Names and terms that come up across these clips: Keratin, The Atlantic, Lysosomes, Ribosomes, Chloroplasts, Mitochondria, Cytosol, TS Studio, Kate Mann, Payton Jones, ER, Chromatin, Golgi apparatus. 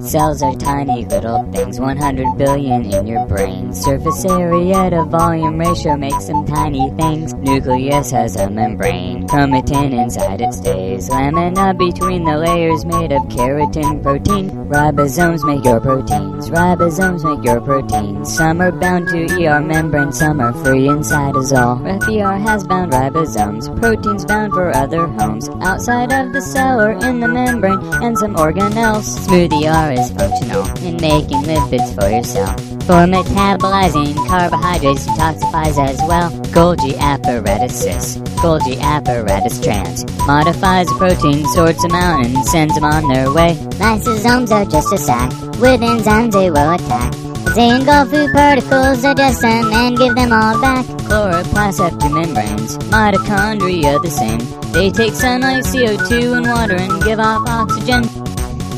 Cells are tiny little things, 100 billion in your brain. Surface area to volume ratio makes them tiny things. Nucleus has a membrane, chromatin inside it stays. Lamina between the layers made of keratin protein. Ribosomes make your proteins, ribosomes make your proteins. Some are bound to ER membrane, some are free in cytosol. Ref ER has bound ribosomes, proteins bound for other homes. Outside of the cell or in the membrane, and some organelles. Smooth ER is functional in making lipids for your cell. For metabolizing carbohydrates, detoxifies as well. Golgi apparatus. Golgi apparatus trans. Modifies protein, sorts them out, and sends them on their way. Lysosomes are just a sack. With enzymes they will attack. They engulf food particles, digest them, and give them all back. Chloroplasts have two membranes. Mitochondria the same. They take sunlight, CO2, and water, and give off oxygen.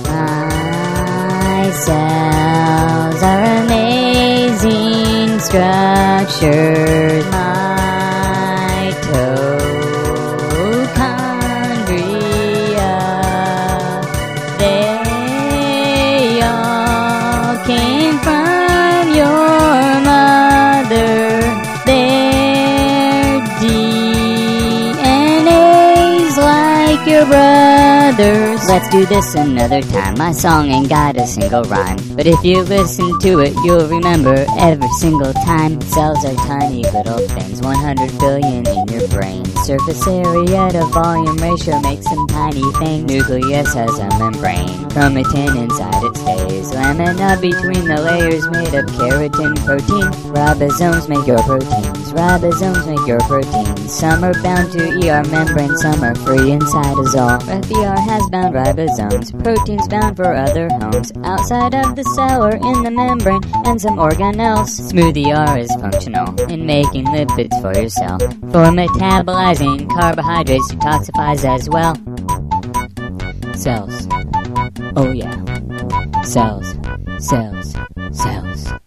My cells are amazing structures. Mitochondria, they all came from your mother. Their DNA's like your brother's. Let's do this another time. My song ain't got a single rhyme, but if you listen to it, you'll remember every single time. Cells are tiny little things, 100 billion in your brain. Surface area to volume ratio makes them tiny things. Nucleus has a membrane, chromatin inside it stays. Lamina between the layers made of keratin protein. Ribosomes make your proteins, ribosomes make your proteins. Some are bound to ER membrane, some are free in cytosol. FER has bound ribosomes, proteins bound for other homes. Outside of the cell or in the membrane, and some organelles. Smooth ER is functional in making lipids for your cell. For metabolizing carbohydrates, detoxifies as well. Cells. Oh yeah. Cells. Cells. Cells.